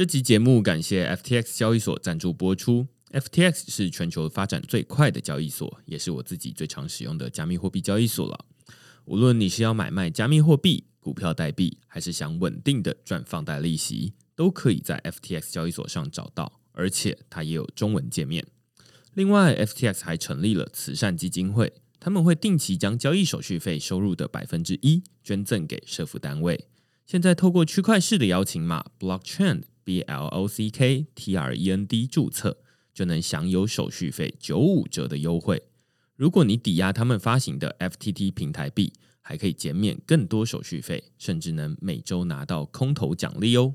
这集节目感谢 FTX 交易所赞助播出。FTX 是全球发展最快的交易所，也是我自己最常使用的加密货币交易所了。无论你是要买卖加密货币、股票代币，还是想稳定的赚放贷利息，都可以在 FTX 交易所上找到，而且它也有中文界面。另外 FTX 还成立了慈善基金会，他们会定期将交易手续费收入的 1% 捐赠给社福单位。现在透过区块式的邀请码 Blockchain BLOCKTREND 注册，就能享有手续费95折的优惠。如果你抵押他们发行的 FTT 平台币，还可以减免更多手续费，甚至能每周拿到空投奖励哦。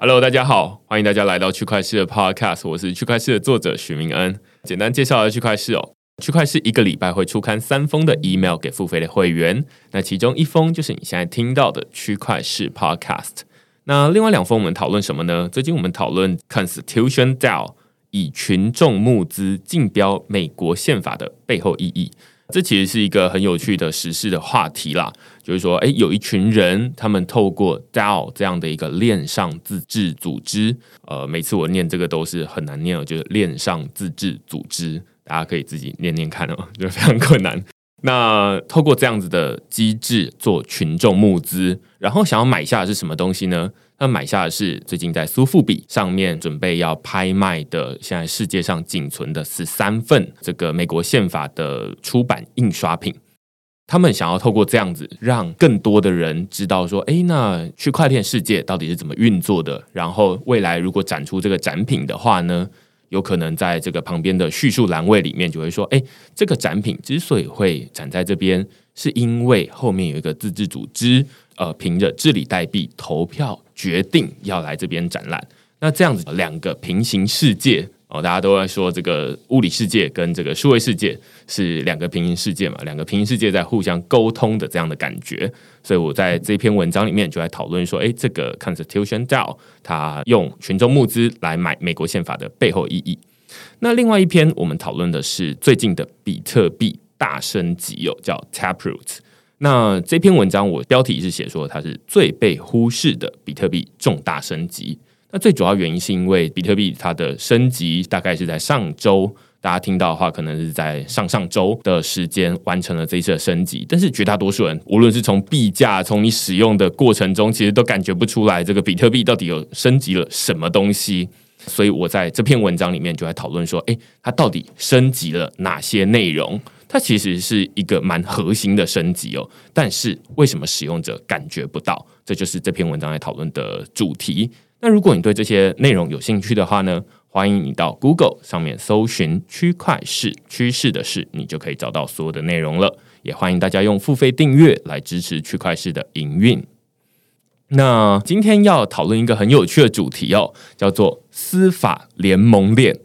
Hello， 大家好，欢迎大家来到区块市的 Podcast， 我是区块市的作者许明恩。简单介绍了区块市哦，区块市一个礼拜会出刊3封的 email 给付费的会员，那其中1封就是你现在听到的区块市 Podcast， 那另外2封我们讨论什么呢？最近我们讨论 Constitution DAO 以群众募资竞标美国宪法的背后意义，这其实是一个很有趣的时事的话题啦，就是说有一群人他们透过 DAO 这样的一个链上自治组织，每次我念这个都是很难念的，就是链上自治组织，大家可以自己念念看哦，就非常困难。那透过这样子的机制做群众募资，然后想要买下的是什么东西呢？他买下的是最近在苏富比上面准备要拍卖的，现在世界上仅存的13份这个美国宪法的出版印刷品。他们想要透过这样子让更多的人知道说，那区块链世界到底是怎么运作的，然后未来如果展出这个展品的话呢，有可能在这个旁边的叙述栏位里面就会说，这个展品之所以会展在这边，是因为后面有一个自治组织，凭着治理代币投票决定要来这边展览。那这样子两个平行世界，大家都在说这个物理世界跟这个数位世界是两个平行世界嘛，两个平行世界在互相沟通的这样的感觉。所以我在这篇文章里面就在讨论说，这个 Constitution DAO 它用群众募资来买美国宪法的背后意义。那另外一篇我们讨论的是最近的比特币大升级叫 Taproot。那这篇文章我标题是写说它是最被忽视的比特币重大升级。那最主要原因是因为比特币它的升级大概是在上周，大家听到的话可能是在上上周的时间完成了这一次的升级，但是绝大多数人无论是从币价，从你使用的过程中，其实都感觉不出来这个比特币到底有升级了什么东西。所以我在这篇文章里面就在讨论说，它到底升级了哪些内容。它其实是一个蛮核心的升级哦，但是为什么使用者感觉不到，这就是这篇文章在讨论的主题。那如果你对这些内容有兴趣的话呢，欢迎你到 Google 上面搜寻区块市，趋势的事，你就可以找到所有的内容了。也欢迎大家用付费订阅来支持区块市的营运。那今天要讨论一个很有趣的主题哦，叫做司法联盟链。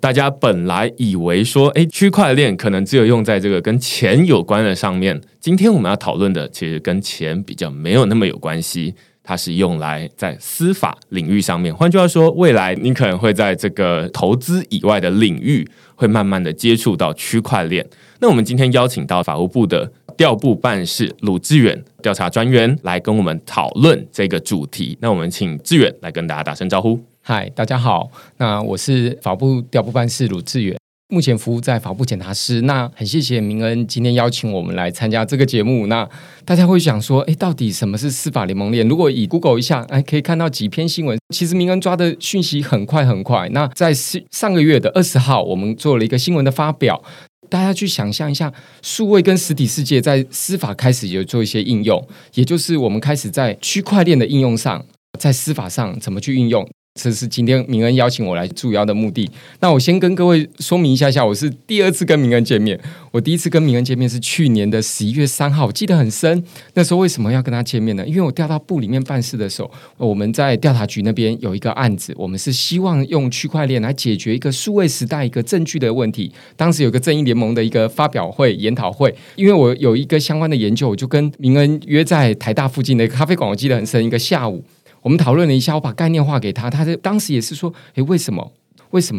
大家本来以为说区块链可能只有用在这个跟钱有关的上面，今天我们要讨论的其实跟钱比较没有那么有关系，它是用来在司法领域上面。换句话说，未来你可能会在这个投资以外的领域会慢慢的接触到区块链。那我们今天邀请到法务部的调部办事鲁志远调查专员来跟我们讨论这个主题。那我们请志远来跟大家打声招呼。嗨，大家好，那我是法部调部办事鲁志远，目前服务在法部检察司。那很谢谢明恩今天邀请我们来参加这个节目。那大家会想说，到底什么是司法联盟链？如果以 Google 一下，可以看到几篇新闻。其实明恩抓的讯息很快很快。那在上个月的20号，我们做了一个新闻的发表。大家去想象一下，数位跟实体世界在司法开始有做一些应用，也就是我们开始在区块链的应用上，在司法上怎么去运用。这是今天明恩邀请我来助邀的目的。那我先跟各位说明一下我是第2次跟明恩见面。我第一次跟明恩见面是去年的11月3号，我记得很深。那时候为什么要跟他见面呢？因为我调到部里面办事的时候，我们在调查局那边有一个案子，我们是希望用区块链来解决一个数位时代一个证据的问题。当时有个正义联盟的一个发表会、研讨会，因为我有一个相关的研究，我就跟明恩约在台大附近的咖啡馆，我记得很深，一个下午。我们讨论了一下，我把概念化给他，他当时也是说，为什么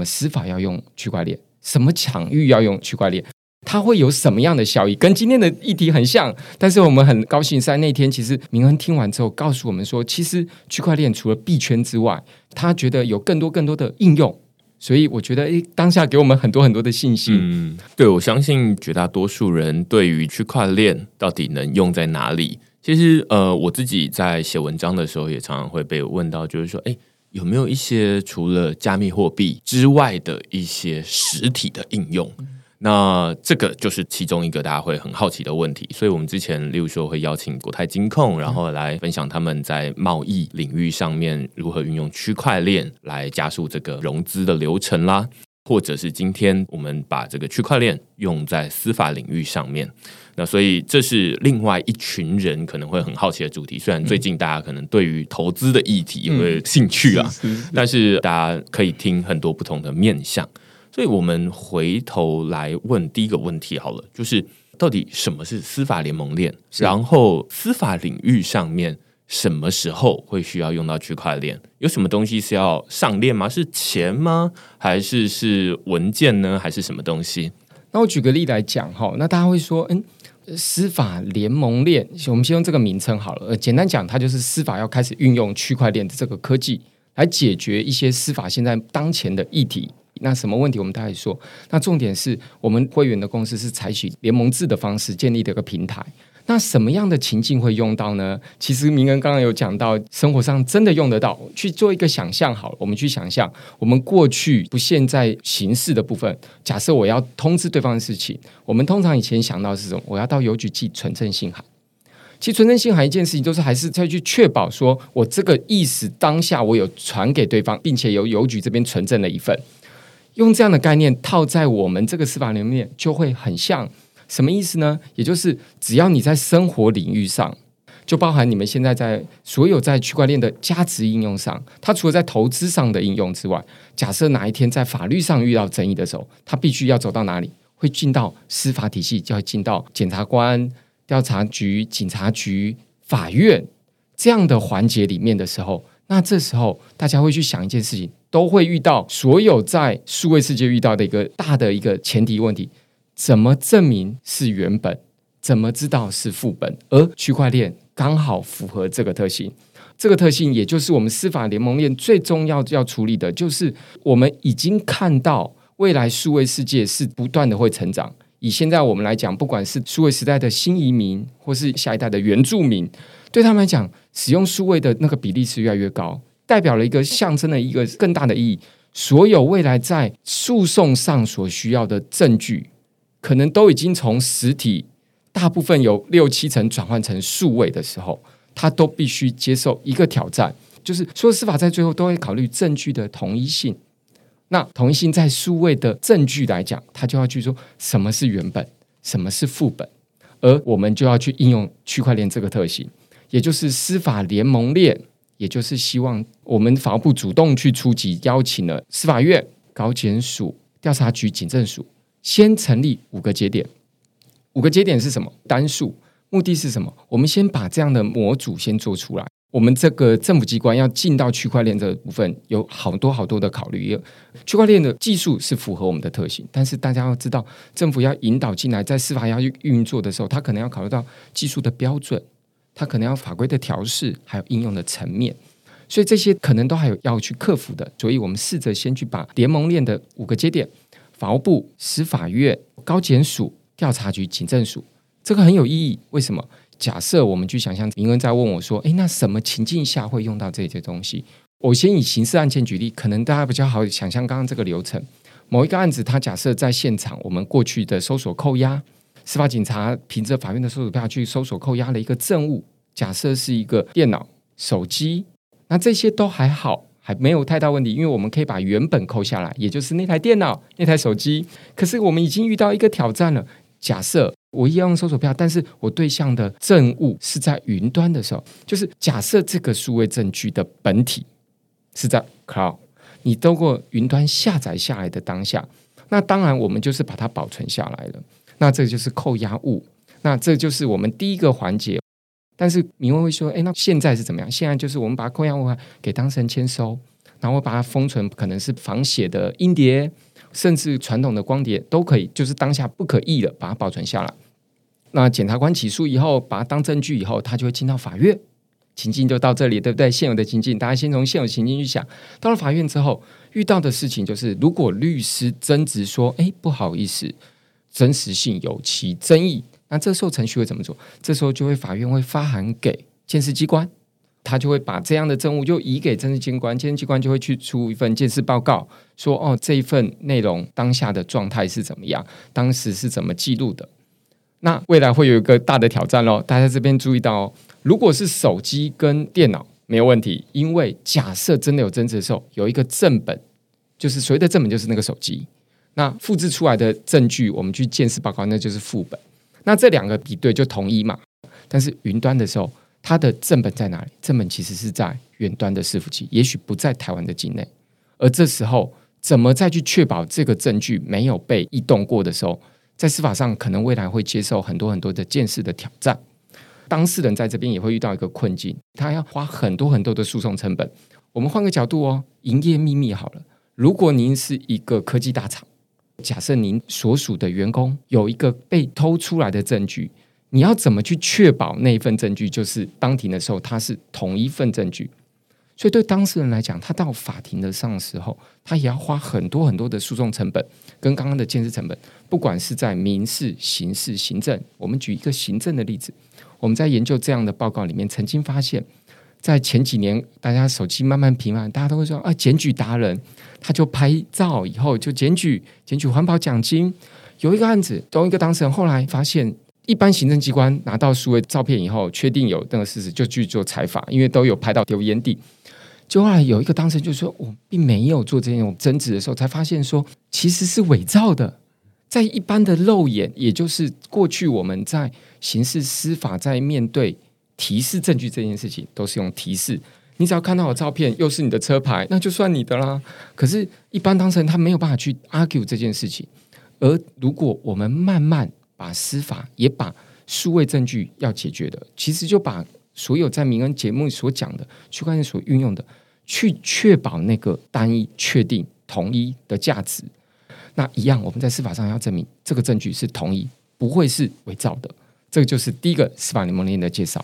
司法要用区块链？什么场域要用区块链，它会有什么样的效益，跟今天的议题很像。但是我们很高兴在那天，其实明恩听完之后告诉我们说，其实区块链除了币圈之外，他觉得有更多的应用。所以我觉得当下给我们很多的信息。嗯，对，我相信绝大多数人对于区块链到底能用在哪里，其实我自己在写文章的时候也常常会被问到，就是说有没有一些除了加密货币之外的一些实体的应用。那这个就是其中一个大家会很好奇的问题，所以我们之前例如说会邀请国泰金控，然后来分享他们在贸易领域上面如何运用区块链来加速这个融资的流程啦，或者是今天我们把这个区块链用在司法领域上面。那所以这是另外一群人可能会很好奇的主题，虽然最近大家可能对于投资的议题也会兴趣啊，但是大家可以听很多不同的面向。所以我们回头来问第一个问题好了，就是到底什么是司法联盟链，然后司法领域上面什么时候会需要用到区块链，有什么东西是要上链吗？是钱吗？还是文件呢？还是什么东西？那我举个例来讲，那大家会说司法联盟链，我们先用这个名称好了，简单讲它就是司法要开始运用区块链的这个科技来解决一些司法现在当前的议题。那什么问题我们大概说，那重点是我们会员的公司是采取联盟制的方式建立的一个平台。那什么样的情境会用到呢？其实明恩刚刚有讲到生活上真的用得到，去做一个想象好了，我们去想象我们过去不限在刑事的部分，假设我要通知对方的事情，我们通常以前想到是什么？我要到邮局寄存证信函。其实存证信函一件事情就是还是再去确保说我这个意思当下我有传给对方，并且由邮局这边存证了一份。用这样的概念套在我们这个司法里面就会很像，什么意思呢？也就是只要你在生活领域上，就包含你们现在在所有在区块链的价值应用上，它除了在投资上的应用之外，假设哪一天在法律上遇到争议的时候，它必须要走到哪里？会进到司法体系，就会进到检察官、调查局、警察局、法院这样的环节里面的时候，那这时候大家会去想一件事情，都会遇到所有在数位世界遇到的一个大的一个前提问题，怎么证明是原本，怎么知道是副本，而区块链刚好符合这个特性。这个特性也就是我们司法联盟链最重要要处理的，就是我们已经看到未来数位世界是不断的会成长，以现在我们来讲，不管是数位时代的新移民或是下一代的原住民，对他们来讲使用数位的那个比例是越来越高，代表了一个象征的一个更大的意义，所有未来在诉讼上所需要的证据可能都已经从实体大部分有6-7成转换成数位的时候，它都必须接受一个挑战，就是所有司法在最后都会考虑证据的同一性。那同一性在数位的证据来讲，它就要去说什么是原本，什么是副本，而我们就要去应用区块链这个特性，也就是司法联盟链，也就是希望我们法务部主动去出击，邀请了司法院、高检署、调查局、警政署，先成立5个节点。5个节点是什么？单数。目的是什么？我们先把这样的模组先做出来。我们这个政府机关要进到区块链这个部分，有好多的考虑。区块链的技术是符合我们的特性，但是大家要知道，政府要引导进来，在司法要运作的时候，他可能要考虑到技术的标准，它可能要法规的调适，还有应用的层面，所以这些可能都还有要去克服的。所以我们试着先去把联盟链的5个节点，法务部、司法院、高检署、调查局、警政署，这个很有意义。为什么？假设我们去想象明恩在问我说那什么情境下会用到这些东西，我先以刑事案件举例，可能大家比较好想象刚刚这个流程。某一个案子，它假设在现场，我们过去的搜索扣押，司法警察凭着法院的搜索票去搜索扣押了一个证物，假设是一个电脑、手机，那这些都还好，还没有太大问题，因为我们可以把原本扣下来，也就是那台电脑、那台手机。可是我们已经遇到一个挑战了，假设我一样用搜索票，但是我对象的证物是在云端的时候，就是假设这个数位证据的本体是在 cloud， 你透过云端下载下来的当下，那当然我们就是把它保存下来了，那这就是扣押物，那这就是我们第一个环节。但是明恩会说那现在是怎么样？现在就是我们把扣押物给当事人签收，然后把它封存，可能是仿写的硬碟，甚至传统的光碟都可以，就是当下不可逆的把它保存下来。那检察官起诉以后，把它当证据以后，它就会进到法院。情境就到这里，对不对？现有的情境，大家先从现有情境去想。到了法院之后，遇到的事情就是，如果律师争执说，哎，不好意思，真实性有其争议，那这时候程序会怎么做？这时候就会法院会发函给鉴识机关，他就会把这样的证物就移给鉴识机关，鉴识机关就会去出一份鉴识报告，说哦，这一份内容当下的状态是怎么样，当时是怎么记录的。那未来会有一个大的挑战咯，大家这边注意到哦。如果是手机跟电脑没有问题，因为假设真的有争执的时候，有一个正本，就是所谓的正本就是那个手机，那复制出来的证据我们去鉴识报告，那就是副本。那这两个比对就同一嘛，但是云端的时候，它的正本在哪里？正本其实是在远端的伺服器，也许不在台湾的境内，而这时候怎么再去确保这个证据没有被异动过的时候，在司法上可能未来会接受很多很多的鉴识的挑战。当事人在这边也会遇到一个困境，他要花很多很多的诉讼成本。我们换个角度哦，营业秘密好了，如果您是一个科技大厂，假设您所属的员工有一个被偷出来的证据，你要怎么去确保那一份证据就是当庭的时候它是同一份证据？所以对当事人来讲，他到法庭的上的时候，他也要花很多很多的诉讼成本跟刚刚的鉴识成本，不管是在民事、刑事、行政。我们举一个行政的例子，我们在研究这样的报告里面曾经发现，在前几年大家手机慢慢频繁，大家都会说啊，检举达人他就拍照以后就检举环保奖金。有一个案子，同一个当事人后来发现，一般行政机关拿到数位照片以后，确定有那个事实就去做裁罚，因为都有拍到丢烟蒂。就后来有一个当事人就说，我并没有做这种争执的时候，才发现说其实是伪造的。在一般的肉眼，也就是过去我们在刑事司法在面对提示证据这件事情，都是用提示，你只要看到我照片又是你的车牌，那就算你的啦。可是一般当事人他没有办法去 argue 这件事情。而如果我们慢慢把司法也把数位证据要解决的，其实就把所有在民恩节目所讲的区块链所运用的，去确保那个单一确定统一的价值。那一样我们在司法上要证明这个证据是统一，不会是伪造的。这个就是第一个司法联盟链的介绍。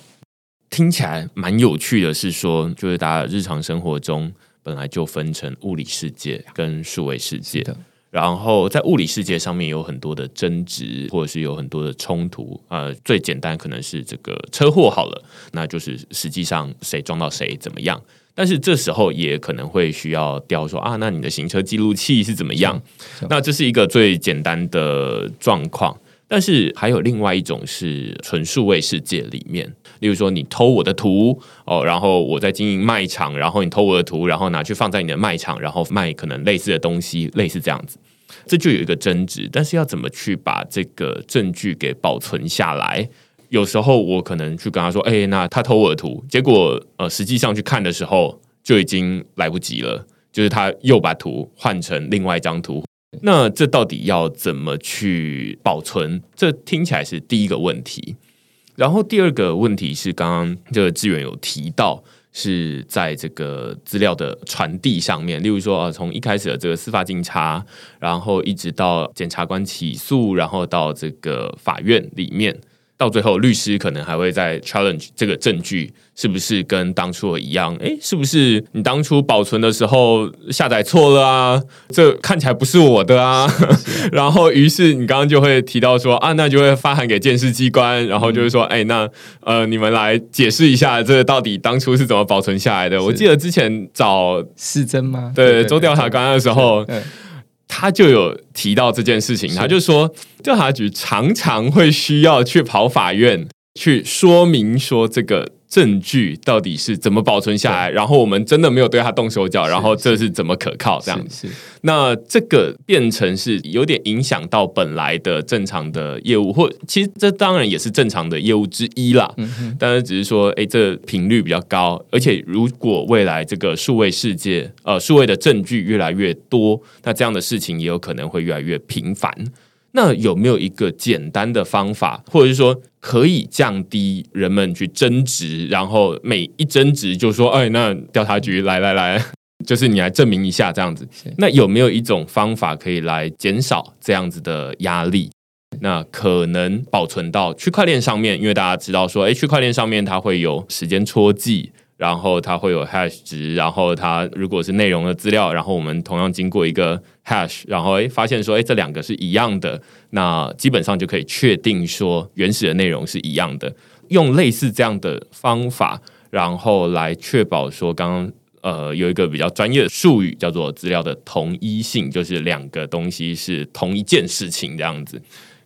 听起来蛮有趣的是说，就是大家日常生活中本来就分成物理世界跟数位世界，然后在物理世界上面有很多的争执，或者是有很多的冲突最简单可能是这个车祸好了，那就是实际上谁撞到谁怎么样。但是这时候也可能会需要调说啊，那你的行车记录器是怎么样？那这是一个最简单的状况。但是还有另外一种是纯数位世界里面，例如说你偷我的图哦，然后我在经营卖场，然后你偷我的图，然后拿去放在你的卖场，然后卖可能类似的东西，类似这样子，这就有一个争执。但是要怎么去把这个证据给保存下来？有时候我可能去跟他说，哎，那他偷我的图，结果实际上去看的时候就已经来不及了，就是他又把图换成另外一张图。那这到底要怎么去保存？这听起来是第一个问题。然后第二个问题是刚刚这个志远有提到，是在这个资料的传递上面，例如说从一开始的这个司法警察，然后一直到检察官起诉，然后到这个法院里面，到最后律师可能还会再 challenge 这个证据是不是跟当初一样，是不是你当初保存的时候下载错了啊，这看起来不是我的啊。然后于是你刚刚就会提到说啊，那就会发函给鉴识机关，然后就会说那你们来解释一下这到底当初是怎么保存下来的。我记得之前找世珍吗？对，周调查官的时候，他就有提到这件事情，他就说调查局常常会需要去跑法院去说明说这个证据到底是怎么保存下来，然后我们真的没有对他动手脚，然后这是怎么可靠这样。那这个变成是有点影响到本来的正常的业务，或其实这当然也是正常的业务之一啦，但是只是说这频率比较高。而且如果未来这个数位世界数位的证据越来越多，那这样的事情也有可能会越来越频繁。那有没有一个简单的方法，或者是说可以降低人们去争执，然后每一争执就说那调查局来来来就是你来证明一下这样子。那有没有一种方法可以来减少这样子的压力？那可能保存到区块链上面，因为大家知道说，区块链上面它会有时间戳记，然后它会有 hash 值，然后它如果是内容的资料，然后我们同样经过一个 hash， 然后发现说这两个是一样的，那基本上就可以确定说原始的内容是一样的。用类似这样的方法，然后来确保说刚刚有一个比较专业的术语叫做资料的同一性，就是两个东西是同一件事情这样子，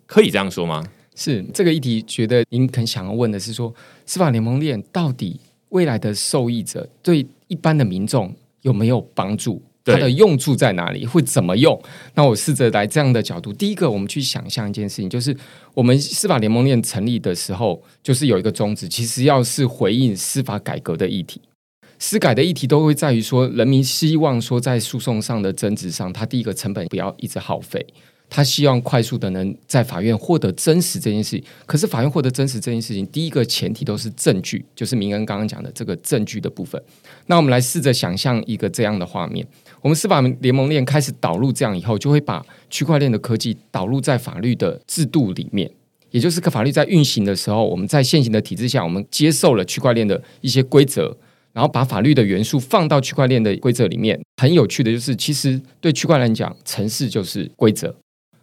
可以这样说吗？是，这个议题觉得您很想要问的是说，司法联盟链到底未来的受益者对一般的民众有没有帮助？它的用处在哪里？会怎么用？那我试着来这样的角度。第一个，我们去想象一件事情，就是我们司法联盟链成立的时候，就是有一个宗旨，其实要是回应司法改革的议题。司改的议题都会在于说，人民希望说在诉讼上的争执上，他第一个成本不要一直耗费，他希望快速的能在法院获得真实这件事情。可是法院获得真实这件事情，第一个前提都是证据，就是明恩刚刚讲的这个证据的部分。那我们来试着想象一个这样的画面，我们司法联盟链开始导入这样以后，就会把区块链的科技导入在法律的制度里面，也就是法律在运行的时候，我们在现行的体制下，我们接受了区块链的一些规则，然后把法律的元素放到区块链的规则里面。很有趣的就是，其实对区块链讲，程式就是规则，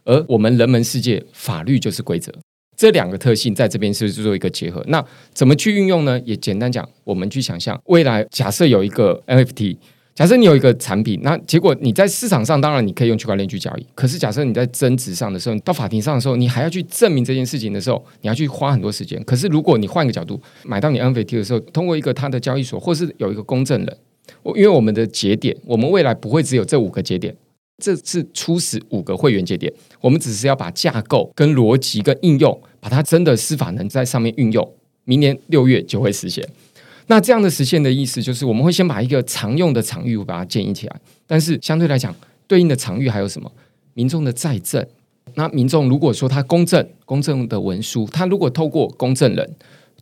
而我们人们世界，法律就是规则，这两个特性在这边是做一个结合。那怎么去运用呢？也简单讲，我们去想象未来，假设有一个 NFT， 假设你有一个产品，那结果你在市场上，当然你可以用区块链去交易，可是假设你在争执上的时候，你到法庭上的时候，你还要去证明这件事情的时候，你要去花很多时间。可是如果你换一个角度，买到你 NFT 的时候，通过一个它的交易所，或是有一个公证人，因为我们的节点，我们未来不会只有这5个节点，这是初始5个会员节点，我们只是要把架构跟逻辑跟应用，把它真的司法能在上面运用，明年6月就会实现。那这样的实现的意思就是，我们会先把一个常用的场域把它建立起来，但是相对来讲，对应的场域还有什么？民众的在证。那民众如果说他公证的文书，他如果透过公证人，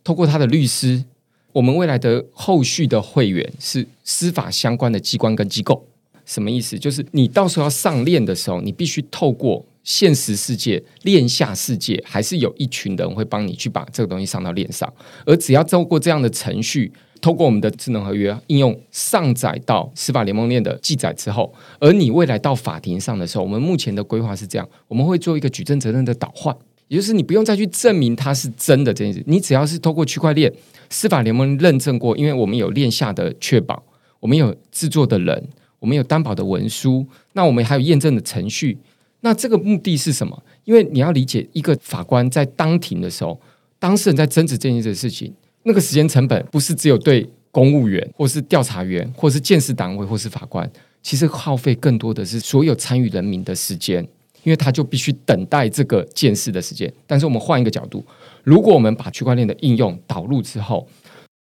透过他的律师，我们未来的后续的会员是司法相关的机关跟机构。什么意思？就是你到时候要上链的时候，你必须透过现实世界、链下世界，还是有一群人会帮你去把这个东西上到链上。而只要透过这样的程序，透过我们的智能合约应用上载到司法联盟链的记载之后，而你未来到法庭上的时候，我们目前的规划是这样，我们会做一个举证责任的倒换，也就是你不用再去证明它是真的这件事，你只要是透过区块链司法联盟认证过，因为我们有链下的确保，我们有制作的人，我们有担保的文书，那我们还有验证的程序。那这个目的是什么？因为你要理解，一个法官在当庭的时候，当事人在争执这件事情，那个时间成本不是只有对公务员或是调查员或是鉴识单位或是法官，其实耗费更多的是所有参与人民的时间，因为他就必须等待这个鉴识的时间。但是我们换一个角度，如果我们把区块链的应用导入之后，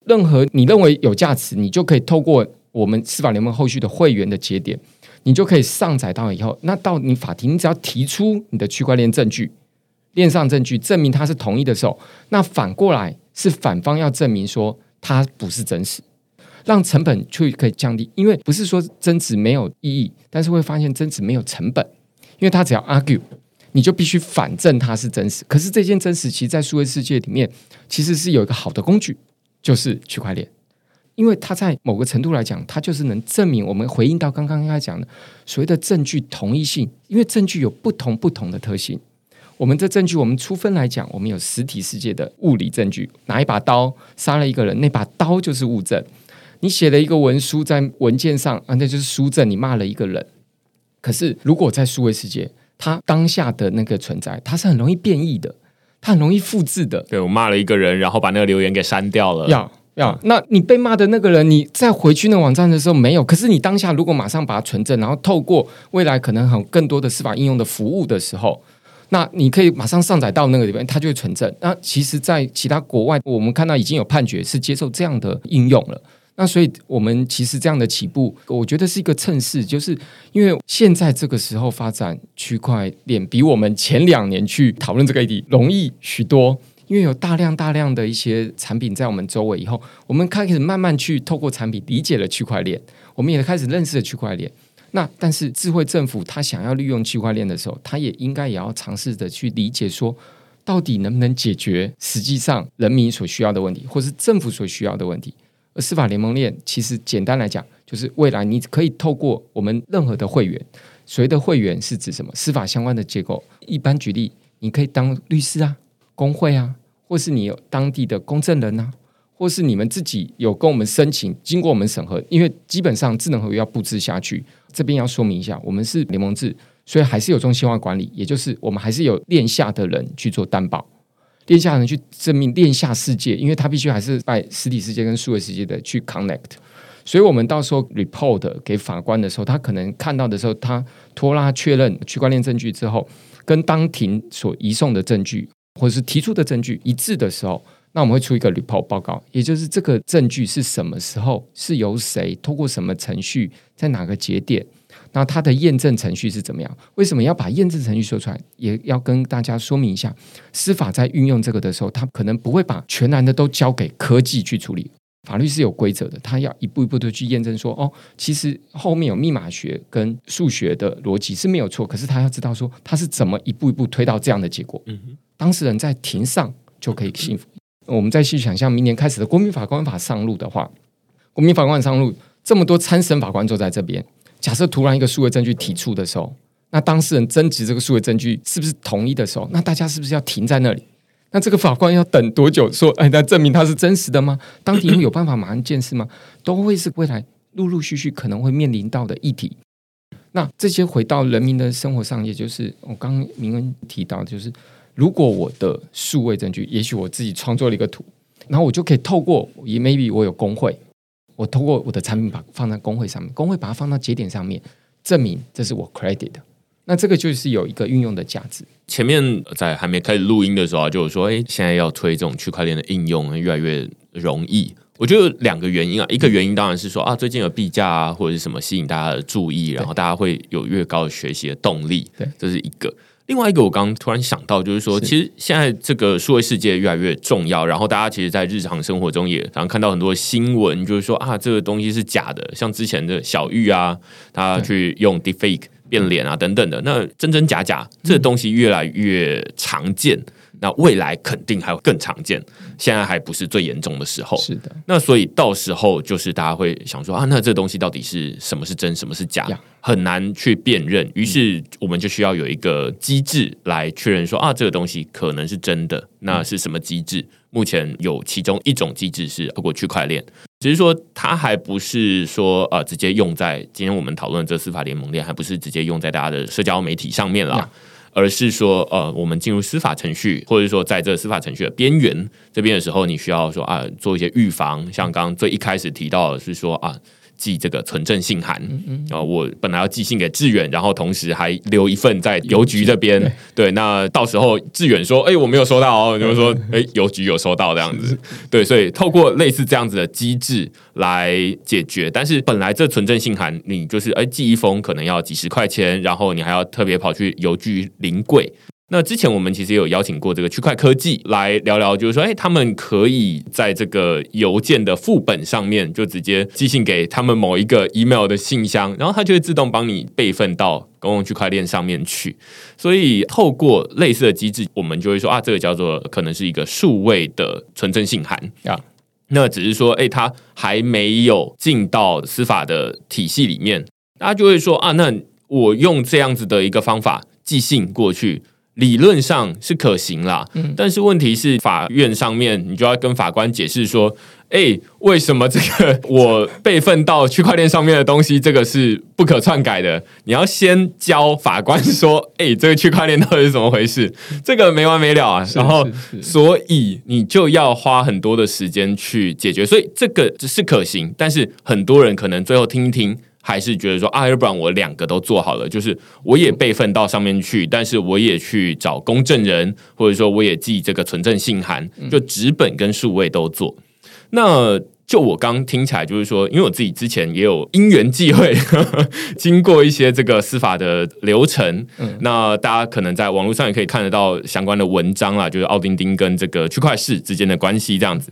任何你认为有价值，你就可以透过我们司法联盟后续的会员的节点，你就可以上载到以后，那到你法庭，你只要提出你的区块链证据、链上证据，证明它是同一的时候，那反过来是反方要证明说它不是真实，让成本就可以降低。因为不是说争执没有意义，但是会发现争执没有成本，因为它只要 argue， 你就必须反证它是真实。可是这件真实，其实在数位世界里面，其实是有一个好的工具，就是区块链。因为它在某个程度来讲，它就是能证明我们回应到刚刚他讲的所谓的证据同一性，因为证据有不同的特性。我们这证据，我们粗分来讲，我们有实体世界的物理证据，拿一把刀杀了一个人，那把刀就是物证。你写了一个文书在文件上，那就是书证，你骂了一个人。可是如果在数位世界，它当下的那个存在，它是很容易变异的，它很容易复制的。对，我骂了一个人，然后把那个留言给删掉了。那你被骂的那个人，你再回去那网站的时候没有，可是你当下如果马上把它存证，然后透过未来可能很更多的司法应用的服务的时候，那你可以马上上载到那个里面，它就会存证。那其实在其他国外，我们看到已经有判决是接受这样的应用了。那所以我们其实这样的起步，我觉得是一个趁势，就是因为现在这个时候发展区块链比我们前2年去讨论这个议题容易许多，因为有大量的一些产品在我们周围以后，我们开始慢慢去透过产品理解了区块链，我们也开始认识了区块链。那但是智慧政府他想要利用区块链的时候，他也应该也要尝试着去理解说，到底能不能解决实际上人民所需要的问题，或是政府所需要的问题。而司法联盟链其实简单来讲，就是未来你可以透过我们任何的会员，所谓的会员是指什么？司法相关的结构，一般举例，你可以当律师啊、工会啊，或是你有当地的公证人啊，或是你们自己有跟我们申请，经过我们审核，因为基本上智能合约要布置下去，这边要说明一下，我们是联盟制，所以还是有中心化管理，也就是我们还是有链下的人去做担保，链下的人去证明链下世界，因为他必须还是在实体世界跟数位世界的去 connect， 所以我们到时候 report 给法官的时候，他可能看到的时候，他拖拉确认区块链证据之后，跟当庭所移送的证据或者是提出的证据一致的时候，那我们会出一个 report 报告，也就是这个证据是什么时候，是由谁，透过什么程序，在哪个节点，那它的验证程序是怎么样。为什么要把验证程序说出来，也要跟大家说明一下，司法在运用这个的时候，它可能不会把全然的都交给科技去处理，法律是有规则的，它要一步一步的去验证说，哦，其实后面有密码学跟数学的逻辑是没有错，可是它要知道说它是怎么一步一步推到这样的结果，当事人在庭上就可以幸福。我们再去想象明年开始的国民法官法上路的话，国民法官上路，这么多参审法官坐在这边，假设突然一个数位证据提出的时候，那当事人争执这个数位证据是不是同意的时候，那大家是不是要停在那里？那这个法官要等多久说，哎，那证明它是真实的吗？当庭有办法马上见识吗？都会是未来陆陆续续可能会面临到的议题。那这些回到人民的生活上，也就是我刚刚明恩提到的，就是如果我的数位证据，也许我自己创作了一个图，然后我就可以透过 maybe 我有工会，我透过我的产品把它放在工会上面，工会把它放到节点上面，证明这是我 credit 的，那这个就是有一个运用的价值。前面在还没开始录音的时候，就有说，现在要推这种区块链的应用越来越容易。我觉得有两个原因一个原因当然是说最近有币价或者是什么吸引大家的注意，然后大家会有越高的学习的动力，这是一个。另外一个我刚刚突然想到就是说，其实现在这个数位世界越来越重要，然后大家其实在日常生活中也常常看到很多新闻，就是说这个东西是假的，像之前的小玉他去用 deepfake 变脸等等的，那真真假假这个东西越来越常见，那未来肯定还有更常见，现在还不是最严重的时候。是的，那所以到时候就是大家会想说那这东西到底是什么是真，什么是假，很难去辨认。于是我们就需要有一个机制来确认说这个东西可能是真的。那是什么机制？目前有其中一种机制是透过区块链，只是说它还不是说直接用在今天我们讨论这司法联盟链，还不是直接用在大家的社交媒体上面啦。而是说我们进入司法程序，或者说在这个司法程序的边缘这边的时候，你需要说做一些预防，像刚刚最一开始提到的是说寄这个存证信函，我本来要寄信给志远，然后同时还留一份在邮局这边，对，那到时候志远说我没有收到你就说邮局有收到这样子，对，所以透过类似这样子的机制来解决。但是本来这存证信函你就是寄一封可能要几十块钱，然后你还要特别跑去邮局临柜。那之前我们其实也有邀请过这个区块科技来聊聊，就是说他们可以在这个邮件的副本上面就直接寄信给他们某一个 email 的信箱，然后它就会自动帮你备份到公共区块链上面去。所以透过类似的机制，我们就会说这个叫做可能是一个数位的存证信函那只是说它还没有进到司法的体系里面，大家就会说那我用这样子的一个方法寄信过去理论上是可行啦，但是问题是法院上面你就要跟法官解释说为什么这个我备份到区块链上面的东西这个是不可篡改的，你要先教法官说这个区块链到底是怎么回事，这个没完没了然后所以你就要花很多的时间去解决。所以这个是可行，但是很多人可能最后听一听还是觉得说要不然我两个都做好了，就是我也备份到上面去，但是我也去找公证人，或者说我也寄这个存证信函，就纸本跟数位都做。那就我刚听起来就是说，因为我自己之前也有因缘际会经过一些这个司法的流程，那大家可能在网络上也可以看得到相关的文章啦，就是奥丁丁跟这个区块市之间的关系这样子。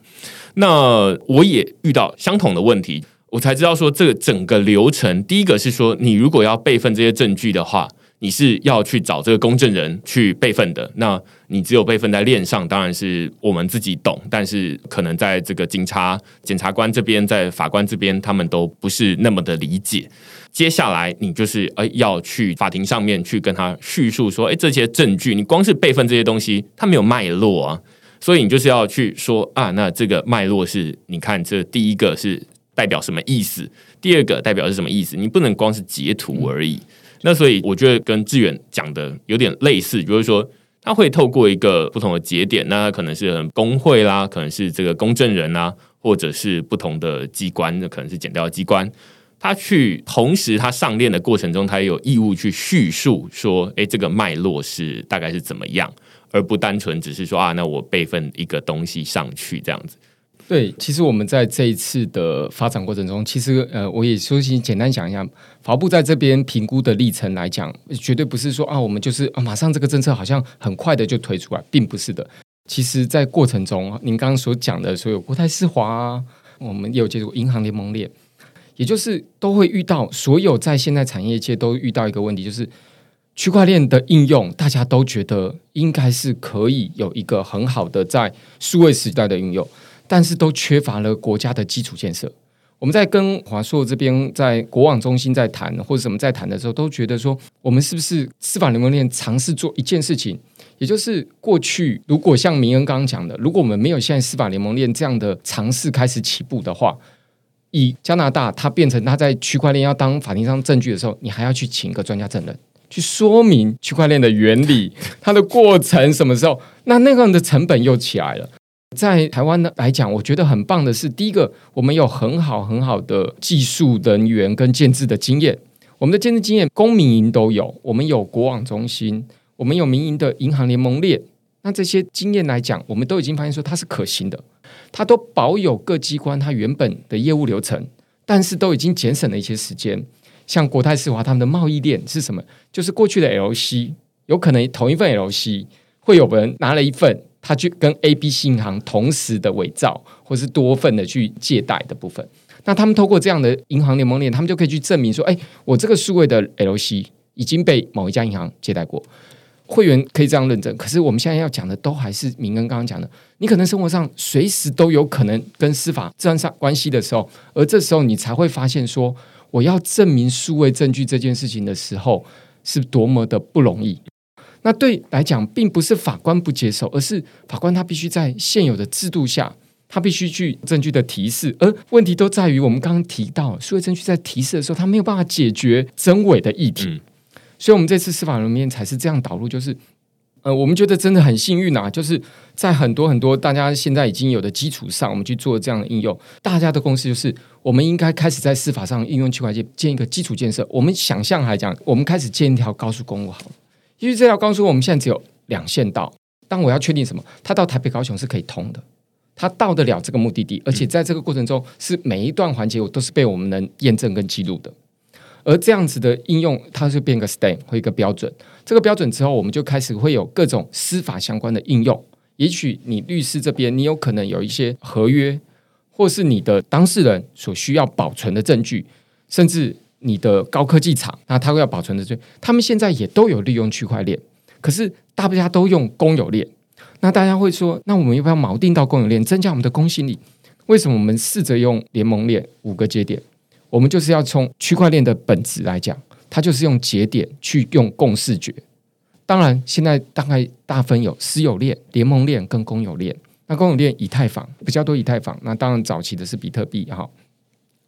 那我也遇到相同的问题，我才知道说这个整个流程，第一个是说你如果要备份这些证据的话，你是要去找这个公证人去备份的，那你只有备份在链上，当然是我们自己懂，但是可能在这个警察、检察官这边，在法官这边，他们都不是那么的理解。接下来你就是要去法庭上面去跟他叙述说，这些证据，你光是备份这些东西，它没有脉络啊，所以你就是要去说啊，那这个脉络是，你看这第一个是代表什么意思，第二个代表是什么意思，你不能光是截图而已。那所以我觉得跟志远讲的有点类似，就是说他会透过一个不同的节点，那可能是工会啦，可能是这个公证人啦，或者是不同的机关，那可能是检调机关，他去同时他上链的过程中，他也有义务去叙述说，这个脉络是大概是怎么样，而不单纯只是说啊，那我备份一个东西上去这样子。对，其实我们在这一次的发展过程中，其实我也说简单讲一下，法部在这边评估的历程来讲，绝对不是说啊，我们就是马上这个政策好像很快的就推出来，并不是的。其实，在过程中，您刚刚所讲的所有国泰世华啊，我们也有接触银行联盟链，也就是都会遇到，所有在现在产业界都遇到一个问题，就是区块链的应用，大家都觉得应该是可以有一个很好的在数位时代的应用。但是都缺乏了国家的基础建设。我们在跟华硕这边在国网中心在谈或者什么在谈的时候，都觉得说我们是不是司法联盟链尝试做一件事情，也就是过去如果像明恩刚刚讲的，如果我们没有现在司法联盟链这样的尝试开始起步的话，以加拿大它变成它在区块链要当法庭上证据的时候，你还要去请一个专家证人去说明区块链的原理，它的过程什么时候，那样的成本又起来了。在台湾来讲，我觉得很棒的是，第一个我们有很好的技术人员跟建制的经验，我们的建制经验公民营都有，我们有国网中心，我们有民营的银行联盟链，那这些经验来讲，我们都已经发现说它是可行的，它都保有各机关它原本的业务流程，但是都已经节省了一些时间。像国泰世华他们的贸易链是什么，就是过去的 LC 有可能同一份 LC 会有人拿了一份他去跟 ABC 银行同时的伪造或是多份的去借贷的部分，那他们透过这样的银行联盟链，他们就可以去证明说，我这个数位的 LC 已经被某一家银行借贷过，会员可以这样认证。可是我们现在要讲的都还是明恩刚刚讲的，你可能生活上随时都有可能跟司法沾上关系的时候，而这时候你才会发现说，我要证明数位证据这件事情的时候是多么的不容易。那对来讲并不是法官不接受，而是法官他必须在现有的制度下，他必须去证据的提示，而问题都在于我们刚刚提到数位证据在提示的时候，他没有办法解决真伪的议题。所以我们这次司法人面才是这样导入，就是我们觉得真的很幸运啊，就是在很多大家现在已经有的基础上，我们去做这样的应用。大家的共识就是我们应该开始在司法上应用区块链建一个基础建设。我们想象来讲，我们开始建一条高速公路好了，因为这条高速我们现在只有2线道，当我要确定什么，它到台北高雄是可以通的，它到得了这个目的地，而且在这个过程中是每一段环节我都是被我们能验证跟记录的。而这样子的应用，它是变一个 standard 和一个标准，这个标准之后，我们就开始会有各种司法相关的应用。也许你律师这边你有可能有一些合约，或是你的当事人所需要保存的证据，甚至你的高科技厂，那他要保存的，他们现在也都有利用区块链，可是大家都用公有链。那大家会说，那我们要不要锚定到公有链，增加我们的公信力？为什么我们试着用联盟链5个节点？我们就是要从区块链的本质来讲，它就是用节点去用共识决。当然，现在大概大分有私有链、联盟链跟公有链。那公有链以太坊比较多，以太坊。那当然早期的是比特币哈。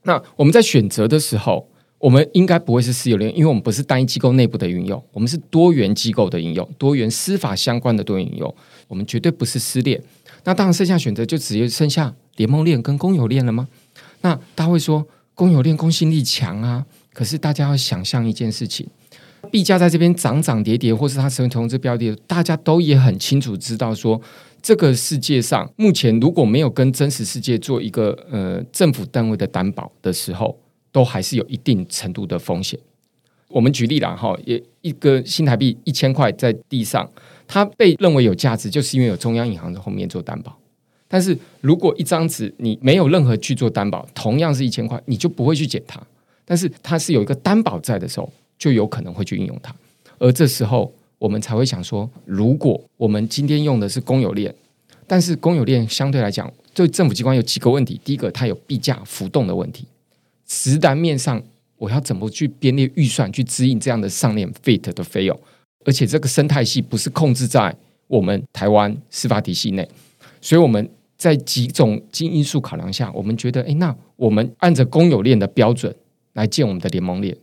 那我们在选择的时候，我们应该不会是私有链，因为我们不是单一机构内部的运用，我们是多元机构的应用，多元司法相关的多元应用，我们绝对不是私链。那当然剩下选择就只有剩下联盟链跟公有链了吗？那大家会说公有链公信力强啊，可是大家要想象一件事情，币价在这边涨涨跌跌，或是它成为投资标的，大家都也很清楚知道说，这个世界上目前如果没有跟真实世界做一个政府单位的担保的时候，都还是有一定程度的风险。我们举例啦，一个新台币1000块在地上，它被认为有价值，就是因为有中央银行在后面做担保。但是如果一张纸你没有任何去做担保，同样是1000块，你就不会去捡它。但是它是有一个担保在的时候，就有可能会去应用它。而这时候我们才会想说，如果我们今天用的是公有链，但是公有链相对来讲对政府机关有几个问题。第一个，它有币价浮动的问题，实单面上我要怎么去编列预算去支应这样的上链 FIT 的费用，而且这个生态系不是控制在我们台湾司法体系内，所以我们在几种因素考量下，我们觉得那我们按着公有链的标准来建我们的联盟链。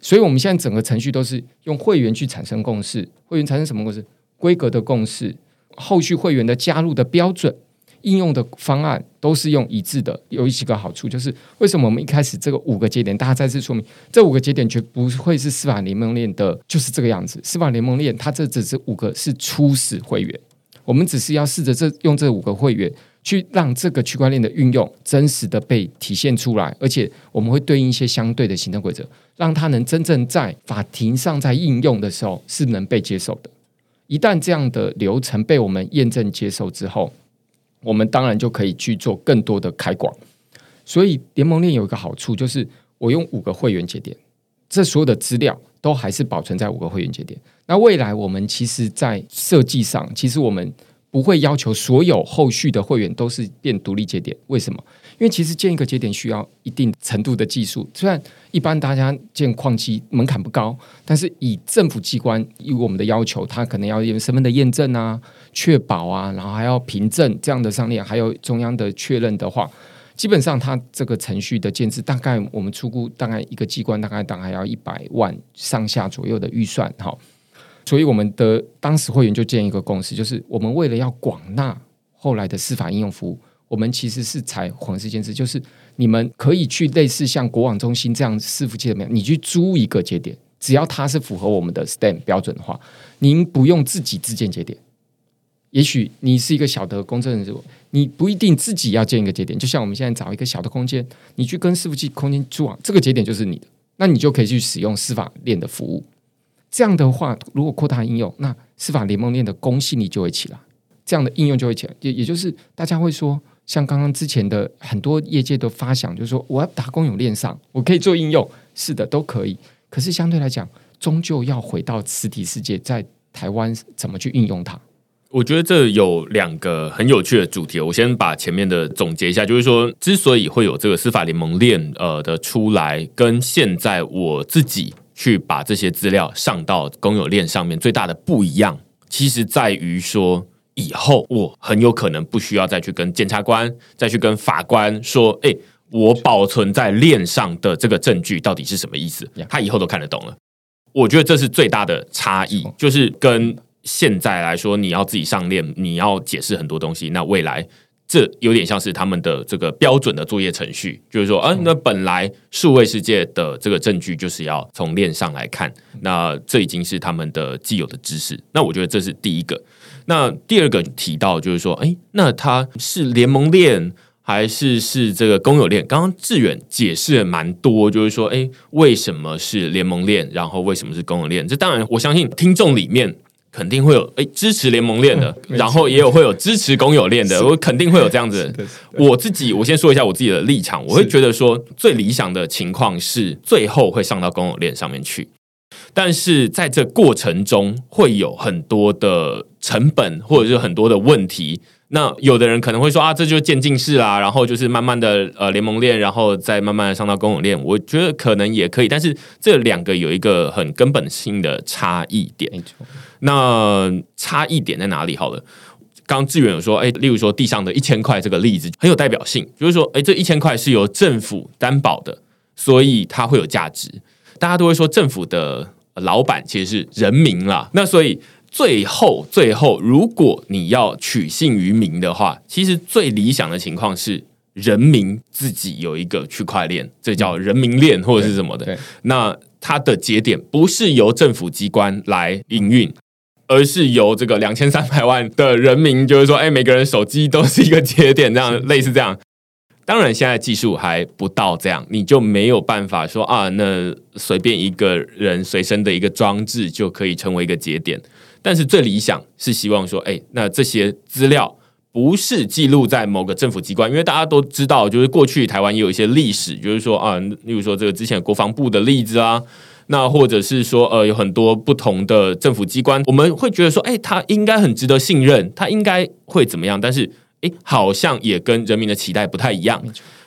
所以我们现在整个程序都是用会员去产生共识。会员产生什么共识？规格的共识，后续会员的加入的标准，应用的方案都是用一致的。有几个好处，就是为什么我们一开始这个5个节点，大家再次说明，这5个节点绝不会是司法联盟链的就是这个样子。司法联盟链它这只是5个是初始会员，我们只是要试着用这5个会员去让这个区块链的运用真实的被体现出来，而且我们会对应一些相对的行政规则，让它能真正在法庭上在应用的时候是能被接受的。一旦这样的流程被我们验证接受之后，我们当然就可以去做更多的开广。所以联盟链有一个好处，就是我用5个会员节点，这所有的资料都还是保存在5个会员节点。那未来我们其实在设计上，其实我们不会要求所有后续的会员都是变独立节点。为什么？因为其实建一个节点需要一定程度的技术，虽然一般大家建矿机门槛不高，但是以政府机关以我们的要求，它可能要有身份的验证啊、确保啊，然后还要凭证这样的上链，还有中央的确认的话，基本上它这个程序的建制，大概我们初估大概一个机关大概要100万上下左右的预算。好，所以我们的当时会员就建一个共识，就是我们为了要广纳后来的司法应用服务，我们其实是采混合建制，就是你们可以去类似像国网中心这样伺服器的，你去租一个节点，只要它是符合我们的 STEM 标准的话，您不用自己自建节点。也许你是一个小的公证人，你不一定自己要建一个节点，就像我们现在找一个小的空间，你去跟伺服器空间租啊，这个节点就是你的，那你就可以去使用司法链的服务。这样的话，如果扩大应用，那司法联盟链的公信力就会起来，这样的应用就会起来。也就是大家会说，像刚刚之前的很多业界的发想，就是说我要打公有链上，我可以做应用，是的，都可以。可是相对来讲，终究要回到实体世界，在台湾怎么去运用它。我觉得这有2个很有趣的主题，我先把前面的总结一下，就是说之所以会有这个司法联盟链的出来，跟现在我自己去把这些资料上到公有链上面最大的不一样，其实在于说以后我很有可能不需要再去跟检察官再去跟法官说我保存在链上的这个证据到底是什么意思，他以后都看得懂了。我觉得这是最大的差异，就是跟现在来说你要自己上链你要解释很多东西，那未来这有点像是他们的这个标准的作业程序，就是说那本来数位世界的这个证据就是要从链上来看，那这已经是他们的既有的知识。那我觉得这是第一个。那第二个提到就是说那它是联盟链还是这个公有链？刚刚志远解释了蛮多，就是说为什么是联盟链，然后为什么是公有链。这当然我相信听众里面肯定会有支持联盟链的，然后也有会有支持公有链的，我肯定会有这样子的。我先说一下我自己的立场，我会觉得说最理想的情况是最后会上到公有链上面去，但是在这过程中会有很多的成本或者是很多的问题。那有的人可能会说这就是渐进式啦，然后就是慢慢的联盟链，然后再慢慢的上到公有链，我觉得可能也可以，但是这2个有一个很根本性的差异点。那差异点在哪里好了？刚志远有说例如说地上的1000块这个例子很有代表性，就是说这1000块是由政府担保的，所以它会有价值。大家都会说政府的老板其实是人民啦，那所以最后如果你要取信于民的话，其实最理想的情况是人民自己有一个区块链，这叫人民链或者是什么的，那它的节点不是由政府机关来营运，而是由这个2300万的人民，就是说每个人手机都是一个节点，这样类似这样。当然现在技术还不到这样，你就没有办法说那随便一个人随身的一个装置就可以成为一个节点，但是最理想是希望说那这些资料不是记录在某个政府机关，因为大家都知道，就是过去台湾也有一些历史，就是说啊，例如说这个之前国防部的例子啊，那或者是说有很多不同的政府机关，我们会觉得说，哎，他应该很值得信任，他应该会怎么样？但是，哎，好像也跟人民的期待不太一样。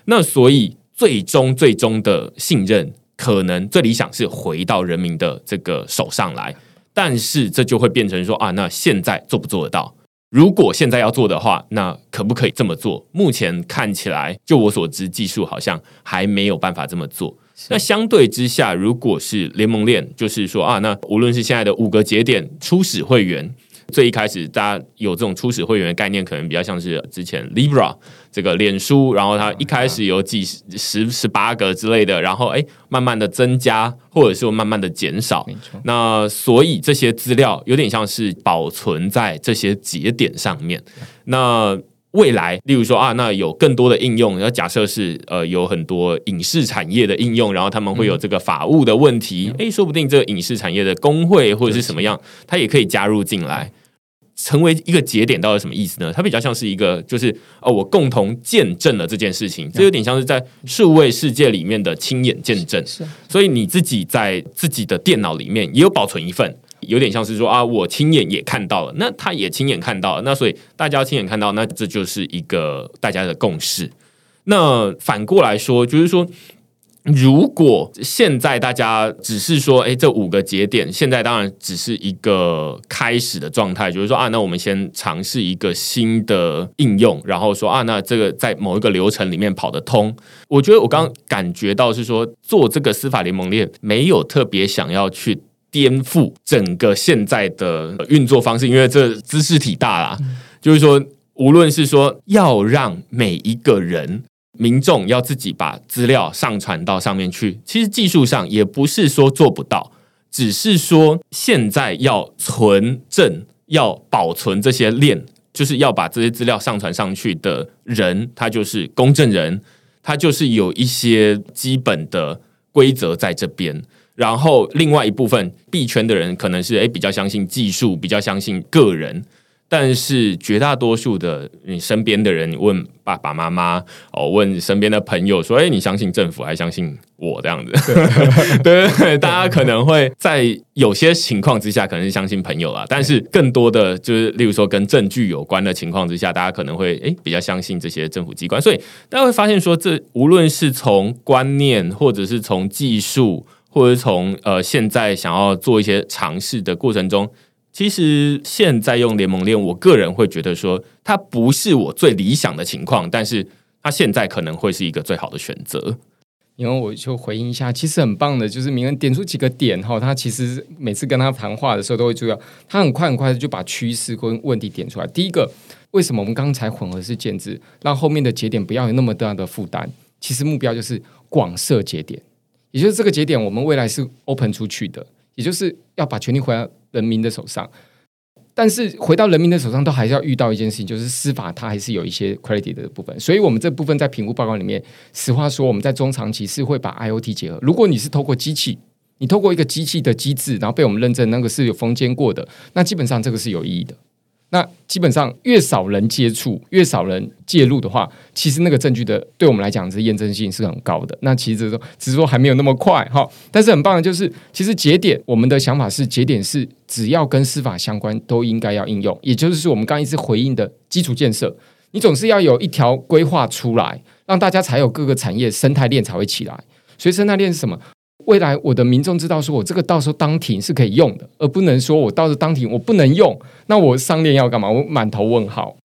那所以，最终的信任，可能最理想是回到人民的这个手上来，但是这就会变成说啊，那现在做不做得到？如果现在要做的话，那可不可以这么做？目前看起来，就我所知，技术好像还没有办法这么做。那相对之下，如果是联盟链，就是说啊，那无论是现在的5个节点初始会员，最一开始大家有这种初始会员的概念，可能比较像是之前 Libra 这个脸书，然后它一开始有几10、18个之类的，然后慢慢的增加，或者是慢慢的减少。那所以这些资料有点像是保存在这些节点上面。那未来，例如说啊，那有更多的应用，要假设是有很多影视产业的应用，然后他们会有这个法务的问题，说不定这个影视产业的工会或者是什么样，它也可以加入进来。成为一个节点到底什么意思呢？它比较像是一个就是我共同见证了这件事情，这有点像是在数位世界里面的亲眼见证。所以你自己在自己的电脑里面也有保存一份，有点像是说啊，我亲眼也看到了，那他也亲眼看到了，那所以大家亲眼看到，那这就是一个大家的共识。那反过来说，就是说如果现在大家只是说这5个节点现在当然只是一个开始的状态，就是说啊，那我们先尝试一个新的应用，然后说啊，那这个在某一个流程里面跑得通。我觉得我刚感觉到是说，做这个司法联盟链没有特别想要去颠覆整个现在的运作方式，因为这知识体大啦，就是说无论是说要让每一个人民众要自己把资料上传到上面去，其实技术上也不是说做不到，只是说现在要存证、要保存这些链，就是要把这些资料上传上去的人，他就是公证人，他就是有一些基本的规则在这边。然后另外一部分币圈的人可能是比较相信技术，比较相信个人。但是绝大多数的你身边的人，问爸爸妈妈问身边的朋友说你相信政府还相信我这样子？ 对，大家可能会在有些情况之下可能是相信朋友啦，但是更多的就是例如说跟证据有关的情况之下，大家可能会比较相信这些政府机关。所以大家会发现说，这无论是从观念，或者是从技术，或者从现在想要做一些尝试的过程中，其实现在用联盟链，我个人会觉得说，它不是我最理想的情况，但是它现在可能会是一个最好的选择。然后我就回应一下，其实很棒的，就是明恩点出几个点哈，他其实每次跟他谈话的时候都会注意到，他很快就把趋势跟问题点出来。第一个，为什么我们刚才混合式建制，让后面的节点不要有那么大的负担？其实目标就是广设节点，也就是这个节点我们未来是 open 出去的，也就是要把权力回到人民的手上。但是回到人民的手上，都还是要遇到一件事情，就是司法它还是有一些 credit 的部分。所以我们这部分在评估报告里面，实话说我们在中长期是会把 IoT 结合。如果你是透过机器，你透过一个机器的机制，然后被我们认证那个是有封监过的，那基本上这个是有意义的。那基本上越少人接触，越少人介入的话，其实那个证据的对我们来讲是验证性是很高的。那其实只是说还没有那么快哈，但是很棒的就是，其实节点我们的想法是，节点是只要跟司法相关都应该要应用，也就是我们刚一直回应的基础建设，你总是要有一条规划出来，让大家才有各个产业生态链才会起来。所以生态链是什么？未来我的民众知道说我这个到时候当庭是可以用的，而不能说我到时候当庭我不能用，那我上链要干嘛？我满头问号。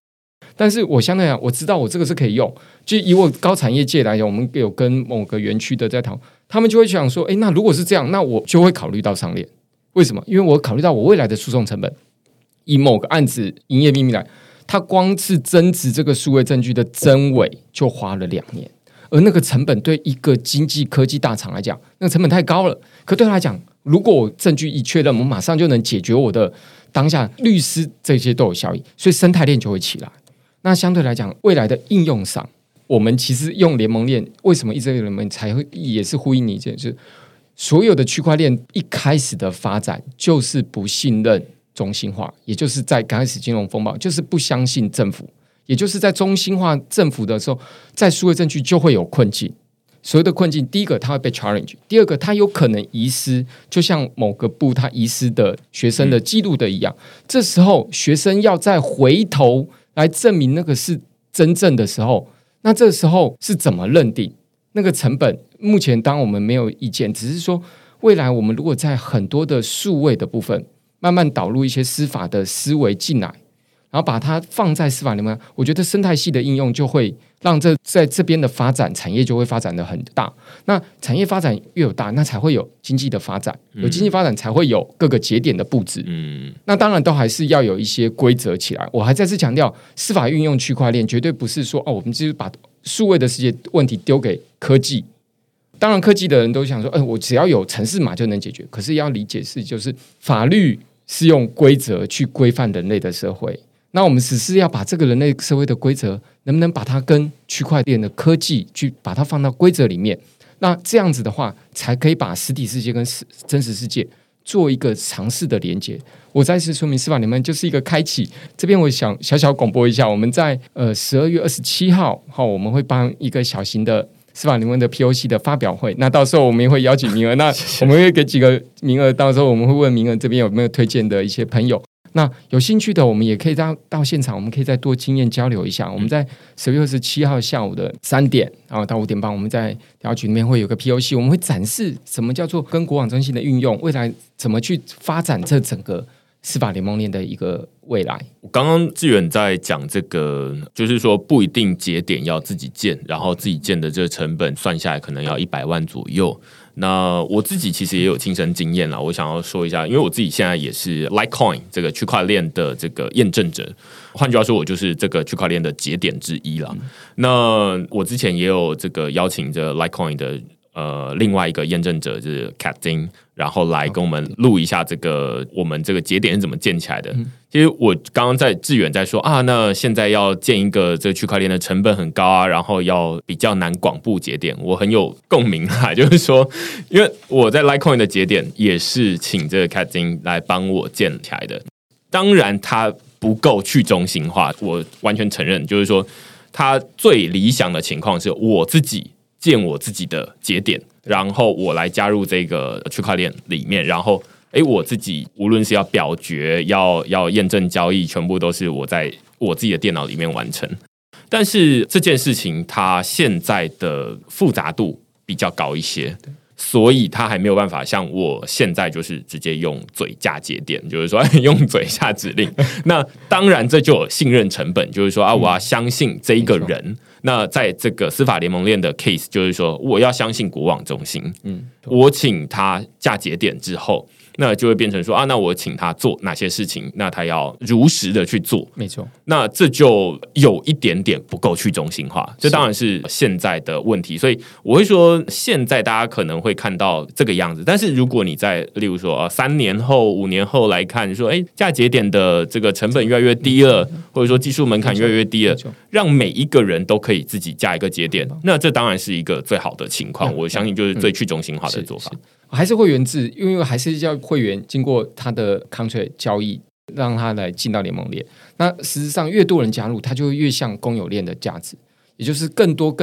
但是我相对来讲，我知道我这个是可以用，就以我高产业界来讲，我们有跟某个园区的在讨论，他们就会想说那如果是这样，那我就会考虑到上链。为什么？因为我考虑到我未来的诉讼成本，以某个案子营业秘密来，它光是增值这个数位证据的真伪就花了2年，而那个成本对一个经济科技大厂来讲，那个成本太高了。可对他来讲，如果我证据一确认，我马上就能解决我的当下律师这些都有效益，所以生态链就会起来。那相对来讲，未来的应用上，我们其实用联盟链，为什么一直用联盟才会也是呼应你一件事，所有的区块链一开始的发展就是不信任中心化，也就是在刚开始金融风暴，就是不相信政府。也就是在中心化政府的时候，在数位证据就会有困境。所谓的困境，第一个它会被 challenge， 第二个它有可能遗失，就像某个部它遗失的学生的记录的一样，这时候学生要再回头来证明那个是真正的时候，那这时候是怎么认定那个成本？目前当我们没有意见，只是说未来我们如果在很多的数位的部分慢慢导入一些司法的思维进来，然后把它放在司法里面，我觉得生态系的应用就会让在这边的发展产业就会发展的很大。那产业发展越有大，那才会有经济的发展，有经济发展才会有各个节点的布置。那当然都还是要有一些规则起来。我还再次强调，司法运用区块链绝对不是说我们就是把数位的世界问题丢给科技。当然科技的人都想说我只要有程式码就能解决，可是要理解是就是法律是用规则去规范人类的社会，那我们只是要把这个人类社会的规则能不能把它跟区块链的科技去把它放到规则里面，那这样子的话才可以把实体世界跟真实世界做一个尝试的连接。我再次说明司法联盟就是一个开启，这边我想小小广播一下，我们在12月27号我们会办一个小型的司法联盟的 POC 的发表会，那到时候我们也会邀请名额那我们会给几个名额，到时候我们会问名额这边有没有推荐的一些朋友，那有兴趣的我们也可以 到现场，我们可以再多经验交流一下。我们在10月27号下午的3点然后到5点半，我们在DAO局里面会有个 POC， 我们会展示什么叫做跟国网中心的运用，未来怎么去发展这整个司法联盟链的一个未来。我刚刚志远在讲这个，就是说不一定节点要自己建，然后自己建的这个成本算下来可能要100万左右。那我自己其实也有亲身经验啦，我想要说一下，因为我自己现在也是 Litecoin 这个区块链的这个验证者，换句话说，我就是这个区块链的节点之一啦。那我之前也有这个邀请着 Litecoin 的另外一个验证者就是 Catting， 然后来跟我们录一下这个我们这个节点是怎么建起来的。其实我刚刚在志远在说啊，那现在要建一个这个区块链的成本很高啊，然后要比较难广布节点，我很有共鸣啊，就是说因为我在 Litecoin 的节点也是请这个 Catting 来帮我建起来的。当然它不够去中心化，我完全承认，就是说它最理想的情况是我自己建我自己的节点，然后我来加入这个区块链里面，然后我自己无论是要表决要验证交易，全部都是我在我自己的电脑里面完成。但是这件事情它现在的复杂度比较高一些，所以它还没有办法像我现在就是直接用嘴下节点，就是说用嘴下指令那当然这就有信任成本，就是说我要相信这一个人。那在这个司法联盟链的 case 就是说我要相信国网中心，我请他架节点之后，那就会变成说那我请他做哪些事情，那他要如实的去做，没错。那这就有一点点不够去中心化，这当然是现在的问题。所以我会说现在大家可能会看到这个样子，但是如果你在例如说3年后5年后来看说架节点的这个成本越来越低了，或者说技术门槛越来越低了，让每一个人都可以自己架一个节点，那这当然是一个最好的情况，我相信就是最去中心化的做法。还是会员制，因为还是要会员经过他的 contract 交易让他来进到联盟链，那实质上越多人加入他就越像公有链的价值，也就是更多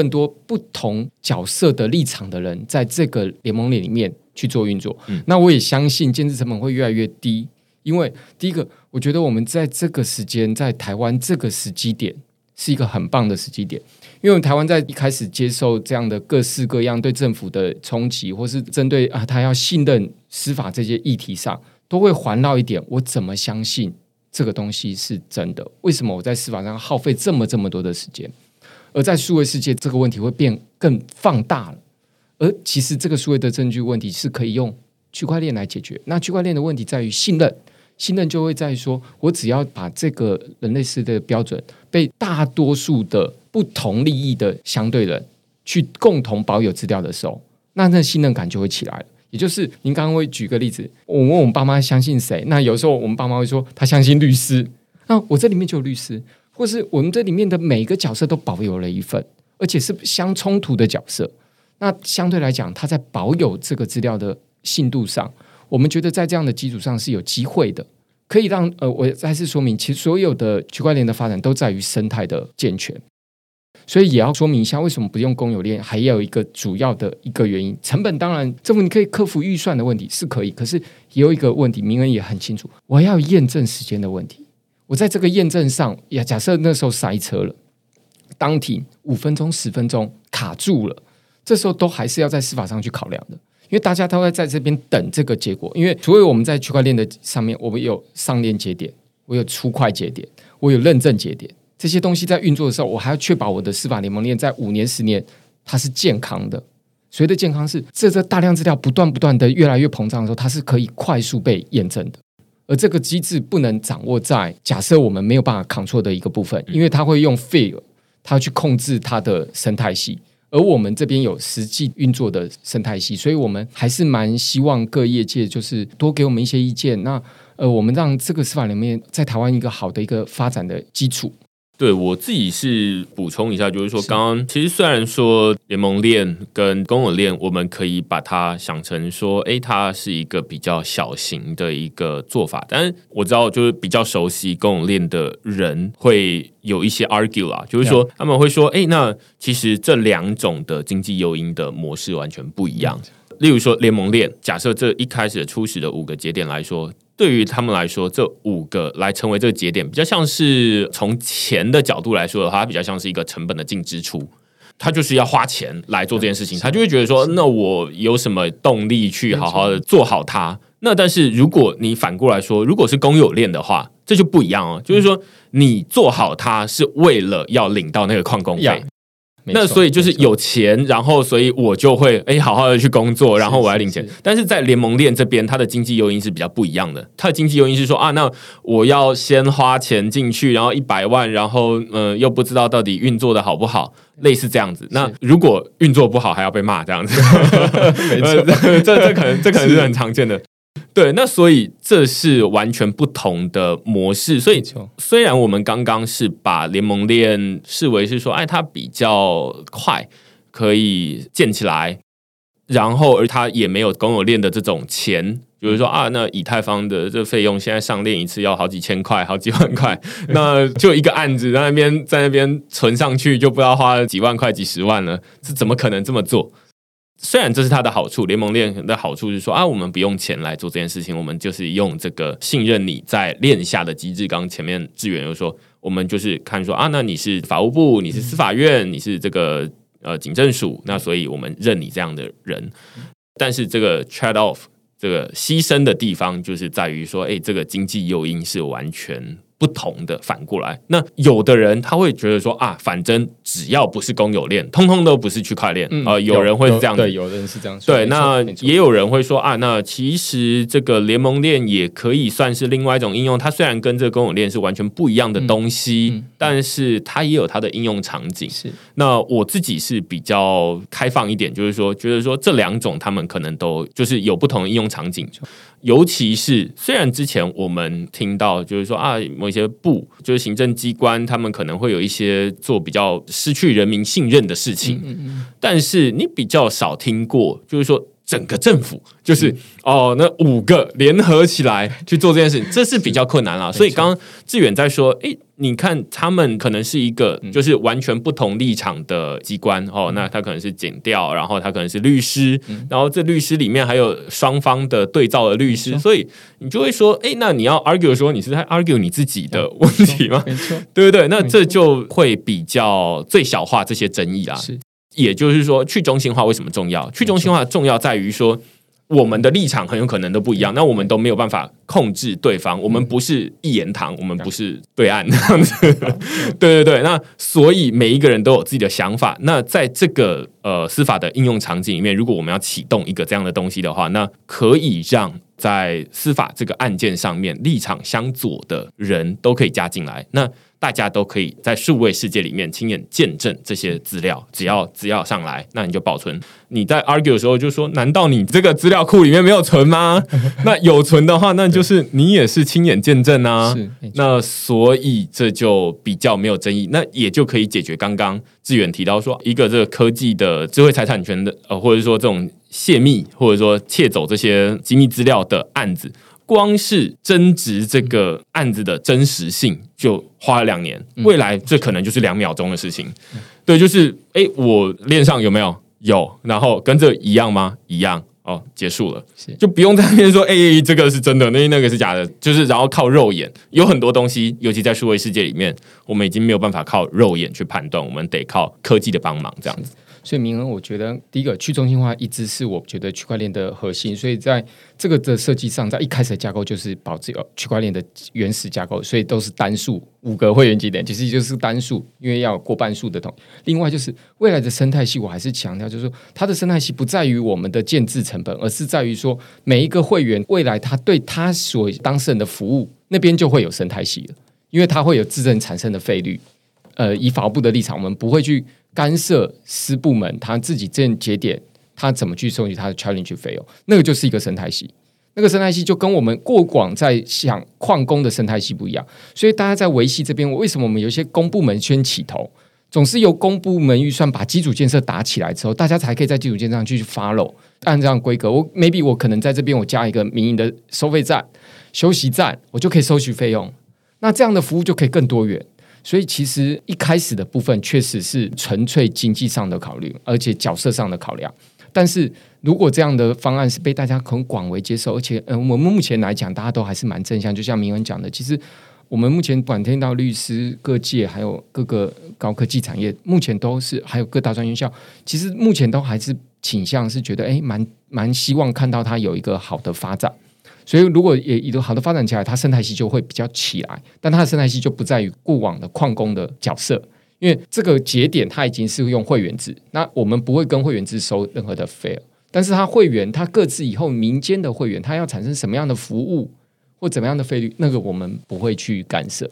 不同角色的立场的人在这个联盟链里面去做运作。那我也相信建制成本会越来越低，因为第一个我觉得我们在这个时间在台湾这个时机点是一个很棒的时机点，因为我们台湾在一开始接受这样的各式各样对政府的冲击，或是针对他要信任司法这些议题上，都会环绕一点我怎么相信这个东西是真的，为什么我在司法上耗费这么多的时间，而在数位世界这个问题会变更放大了。而其实这个数位的证据问题是可以用区块链来解决，那区块链的问题在于信任就会在于说我只要把这个人类世界的标准被大多数的不同利益的相对人去共同保有资料的时候，那信任感就会起来了。也就是您刚刚会举个例子，我问我们爸妈相信谁，那有时候我们爸妈会说他相信律师，那我这里面就有律师，或是我们这里面的每个角色都保有了一份，而且是相冲突的角色，那相对来讲他在保有这个资料的信度上，我们觉得在这样的基础上是有机会的，可以让我再次说明，其实所有的区块链的发展都在于生态的健全，所以也要说明一下为什么不用公有链，还有一个主要的一个原因，成本当然政府你可以克服预算的问题是可以，可是也有一个问题，明恩也很清楚，我要验证时间的问题。我在这个验证上，假设那时候塞车了，当庭5分钟10分钟卡住了，这时候都还是要在司法上去考量的，因为大家都在这边等这个结果。因为除了我们在区块链的上面，我们有上链节点，我有出块节点，我有认证节点，这些东西在运作的时候，我还要确保我的司法联盟链在5年10年它是健康的。所谓的健康是这大量资料不断的越来越膨胀的时候，它是可以快速被验证的。而这个机制不能掌握在假设我们没有办法 control 的一个部分，因为它会用 fail 它去控制它的生态系，而我们这边有实际运作的生态系，所以我们还是蛮希望各业界就是多给我们一些意见，那我们让这个司法里面在台湾一个好的一个发展的基础。对，我自己是补充一下，就是说刚刚其实虽然说联盟链跟公有链我们可以把它想成说它是一个比较小型的一个做法，但是我知道就是比较熟悉公有链的人会有一些 argue 啦，就是说他们会说那其实这两种的经济诱因的模式完全不一样。例如说联盟链，假设这一开始初始的5个节点来说，对于他们来说，这5个来成为这个节点，比较像是从钱的角度来说的话，它比较像是一个成本的净支出，它就是要花钱来做这件事情，他就会觉得说，那我有什么动力去好好的做好它？那但是如果你反过来说，如果是公有链的话，这就不一样哦，就是说你做好它是为了要领到那个矿工费。那所以就是有钱，然后所以我就会好好的去工作，然后我来领钱。但是在联盟链这边，它的经济诱因是比较不一样的。它的经济诱因是说那我要先花钱进去，然后100万，然后又不知道到底运作的好不好，类似这样子。那如果运作不好，还要被骂这样子。没错，这可能是很常见的。对，那所以这是完全不同的模式。所以虽然我们刚刚是把联盟链视为是说它比较快可以建起来，然后而它也没有公有链的这种钱，就是说那以太坊的这费用现在上链一次要好几千块好几万块，那就一个案子在那边存上去就不知道花了几万块几十万了，这怎么可能这么做。虽然这是它的好处，联盟链的好处是说我们不用钱来做这件事情，我们就是用这个信任你在链下的机制。刚前面志远又说，我们就是看说那你是法务部，你是司法院，你是这个警政署，那所以我们认你这样的人。但是这个 trade off 这个牺牲的地方就是在于说这个经济诱因是完全不同的。反过来，那有的人他会觉得说反正只要不是公有链通通都不是区块链，有人会这样子，对，有人是这样说。对，那也有人会说那其实这个联盟链也可以算是另外一种应用，它虽然跟这个公有链是完全不一样的东西，但是它也有它的应用场景。是，那我自己是比较开放一点，就是说觉得说这两种他们可能都就是有不同的应用场景。尤其是虽然之前我们听到就是说某一些部就是行政机关他们可能会有一些做比较失去人民信任的事情，但是你比较少听过就是说整个政府就是那5个联合起来去做这件事情，这是比较困难啦。所以刚刚志远在说你看他们可能是一个就是完全不同立场的机关，那他可能是检调，然后他可能是律师，然后这律师里面还有双方的对照的律师，所以你就会说那你要 argue 说你是在 argue 你自己的问题吗？对不对？那这就会比较最小化这些争议啦。也就是说去中心化为什么重要？去中心化重要在于说我们的立场很有可能都不一样，那我们都没有办法控制对方，我们不是一言堂，我们不是对岸这样子。对对对，那所以每一个人都有自己的想法。那在这个司法的应用场景里面，如果我们要启动一个这样的东西的话，那可以让在司法这个案件上面立场相左的人都可以加进来，那大家都可以在数位世界里面亲眼见证这些资料，只要资料上来，那你就保存。你在 argue 的时候就说，难道你这个资料库里面没有存吗？那有存的话，那就是你也是亲眼见证啊。那所以这就比较没有争议，那也就可以解决刚刚志远提到说，一个这个科技的智慧财产权的，或者说这种泄密或者说窃走这些机密资料的案子。光是争执这个案子的真实性就花了2年，未来这可能就是2秒钟的事情。对，就是哎，我链上有没有？有，然后跟这一样吗？一样。哦，结束了，就不用在那边说，哎，这个是真的，那个是假的，就是然后靠肉眼，有很多东西，尤其在数位世界里面，我们已经没有办法靠肉眼去判断，我们得靠科技的帮忙，这样子。所以明恩，我觉得第一个去中心化一直是我觉得区块链的核心，所以在这个的设计上，在一开始的架构就是保持区块链的原始架构，所以都是单数5个会员节点，其实就是单数，因为要有过半数的同。另外就是未来的生态系，我还是强调就是说，它的生态系不在于我们的建制成本，而是在于说每一个会员未来他对他所当事人的服务那边就会有生态系了，因为它会有自认产生的费率。以法务部的立场，我们不会去干涉私部门他自己这节点他怎么去收集他的 challenge fail， 那个就是一个生态系，那个生态系就跟我们过往在想矿工的生态系不一样。所以大家在维系这边，为什么我们有些公部门先起头，总是由公部门预算把基础建设打起来之后，大家才可以在基础建设上去 follow， 按这样规格，我 maybe 我可能在这边我加一个民营的收费站、休息站，我就可以收取费用，那这样的服务就可以更多元。所以其实一开始的部分确实是纯粹经济上的考虑，而且角色上的考量。但是如果这样的方案是被大家很广为接受，而且我们目前来讲大家都还是蛮正向，就像明恩讲的，其实我们目前管听到律师各界还有各个高科技产业，目前都是还有各大专院校，其实目前都还是倾向是觉得蛮希望看到它有一个好的发展。所以如果也有好的发展起来，它生态系就会比较起来，但它的生态系就不在于过往的矿工的角色，因为这个节点它已经是用会员制，那我们不会跟会员制收任何的 fare， 但是它会员它各自以后民间的会员它要产生什么样的服务或怎么样的费率，那个我们不会去干涉。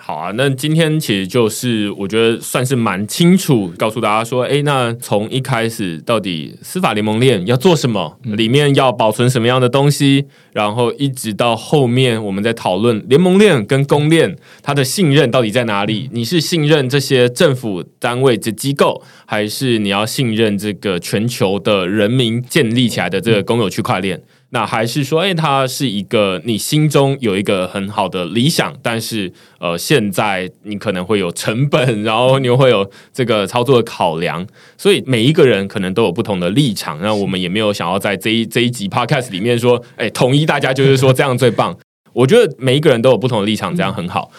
好啊，那今天其实就是我觉得算是蛮清楚告诉大家说，哎，那从一开始到底司法联盟链要做什么，里面要保存什么样的东西，然后一直到后面我们在讨论联盟链跟公链它的信任到底在哪里，你是信任这些政府单位这机构，还是你要信任这个全球的人民建立起来的这个公有区块链，那还是说它是一个你心中有一个很好的理想，但是现在你可能会有成本，然后你会有这个操作的考量，所以每一个人可能都有不同的立场。那我们也没有想要在这一集 podcast 里面说统一大家就是说这样最棒我觉得每一个人都有不同的立场，这样很好。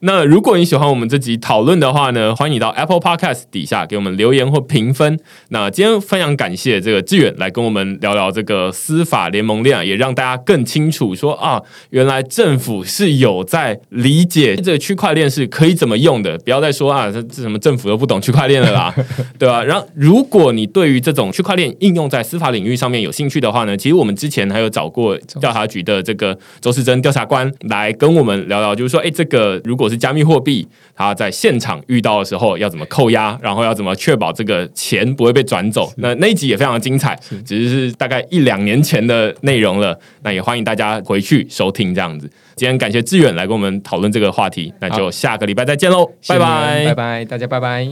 那如果你喜欢我们这集讨论的话呢，欢迎你到 Apple Podcast 底下给我们留言或评分。那今天非常感谢这个志远来跟我们聊聊这个司法联盟链，也让大家更清楚说啊，原来政府是有在理解这个区块链是可以怎么用的，不要再说啊，这什么政府都不懂区块链了啦，对吧？然后如果你对于这种区块链应用在司法领域上面有兴趣的话呢，其实我们之前还有找过调查局的这个周世珍调查官来跟我们聊聊，就是说这个如果是加密货币，他在现场遇到的时候要怎么扣押，然后要怎么确保这个钱不会被转走。那一集也非常的精彩，只是大概1-2年前的内容了，那也欢迎大家回去收听这样子。今天感谢志远来跟我们讨论这个话题，那就下个礼拜再见喽，拜拜，拜拜，大家拜拜。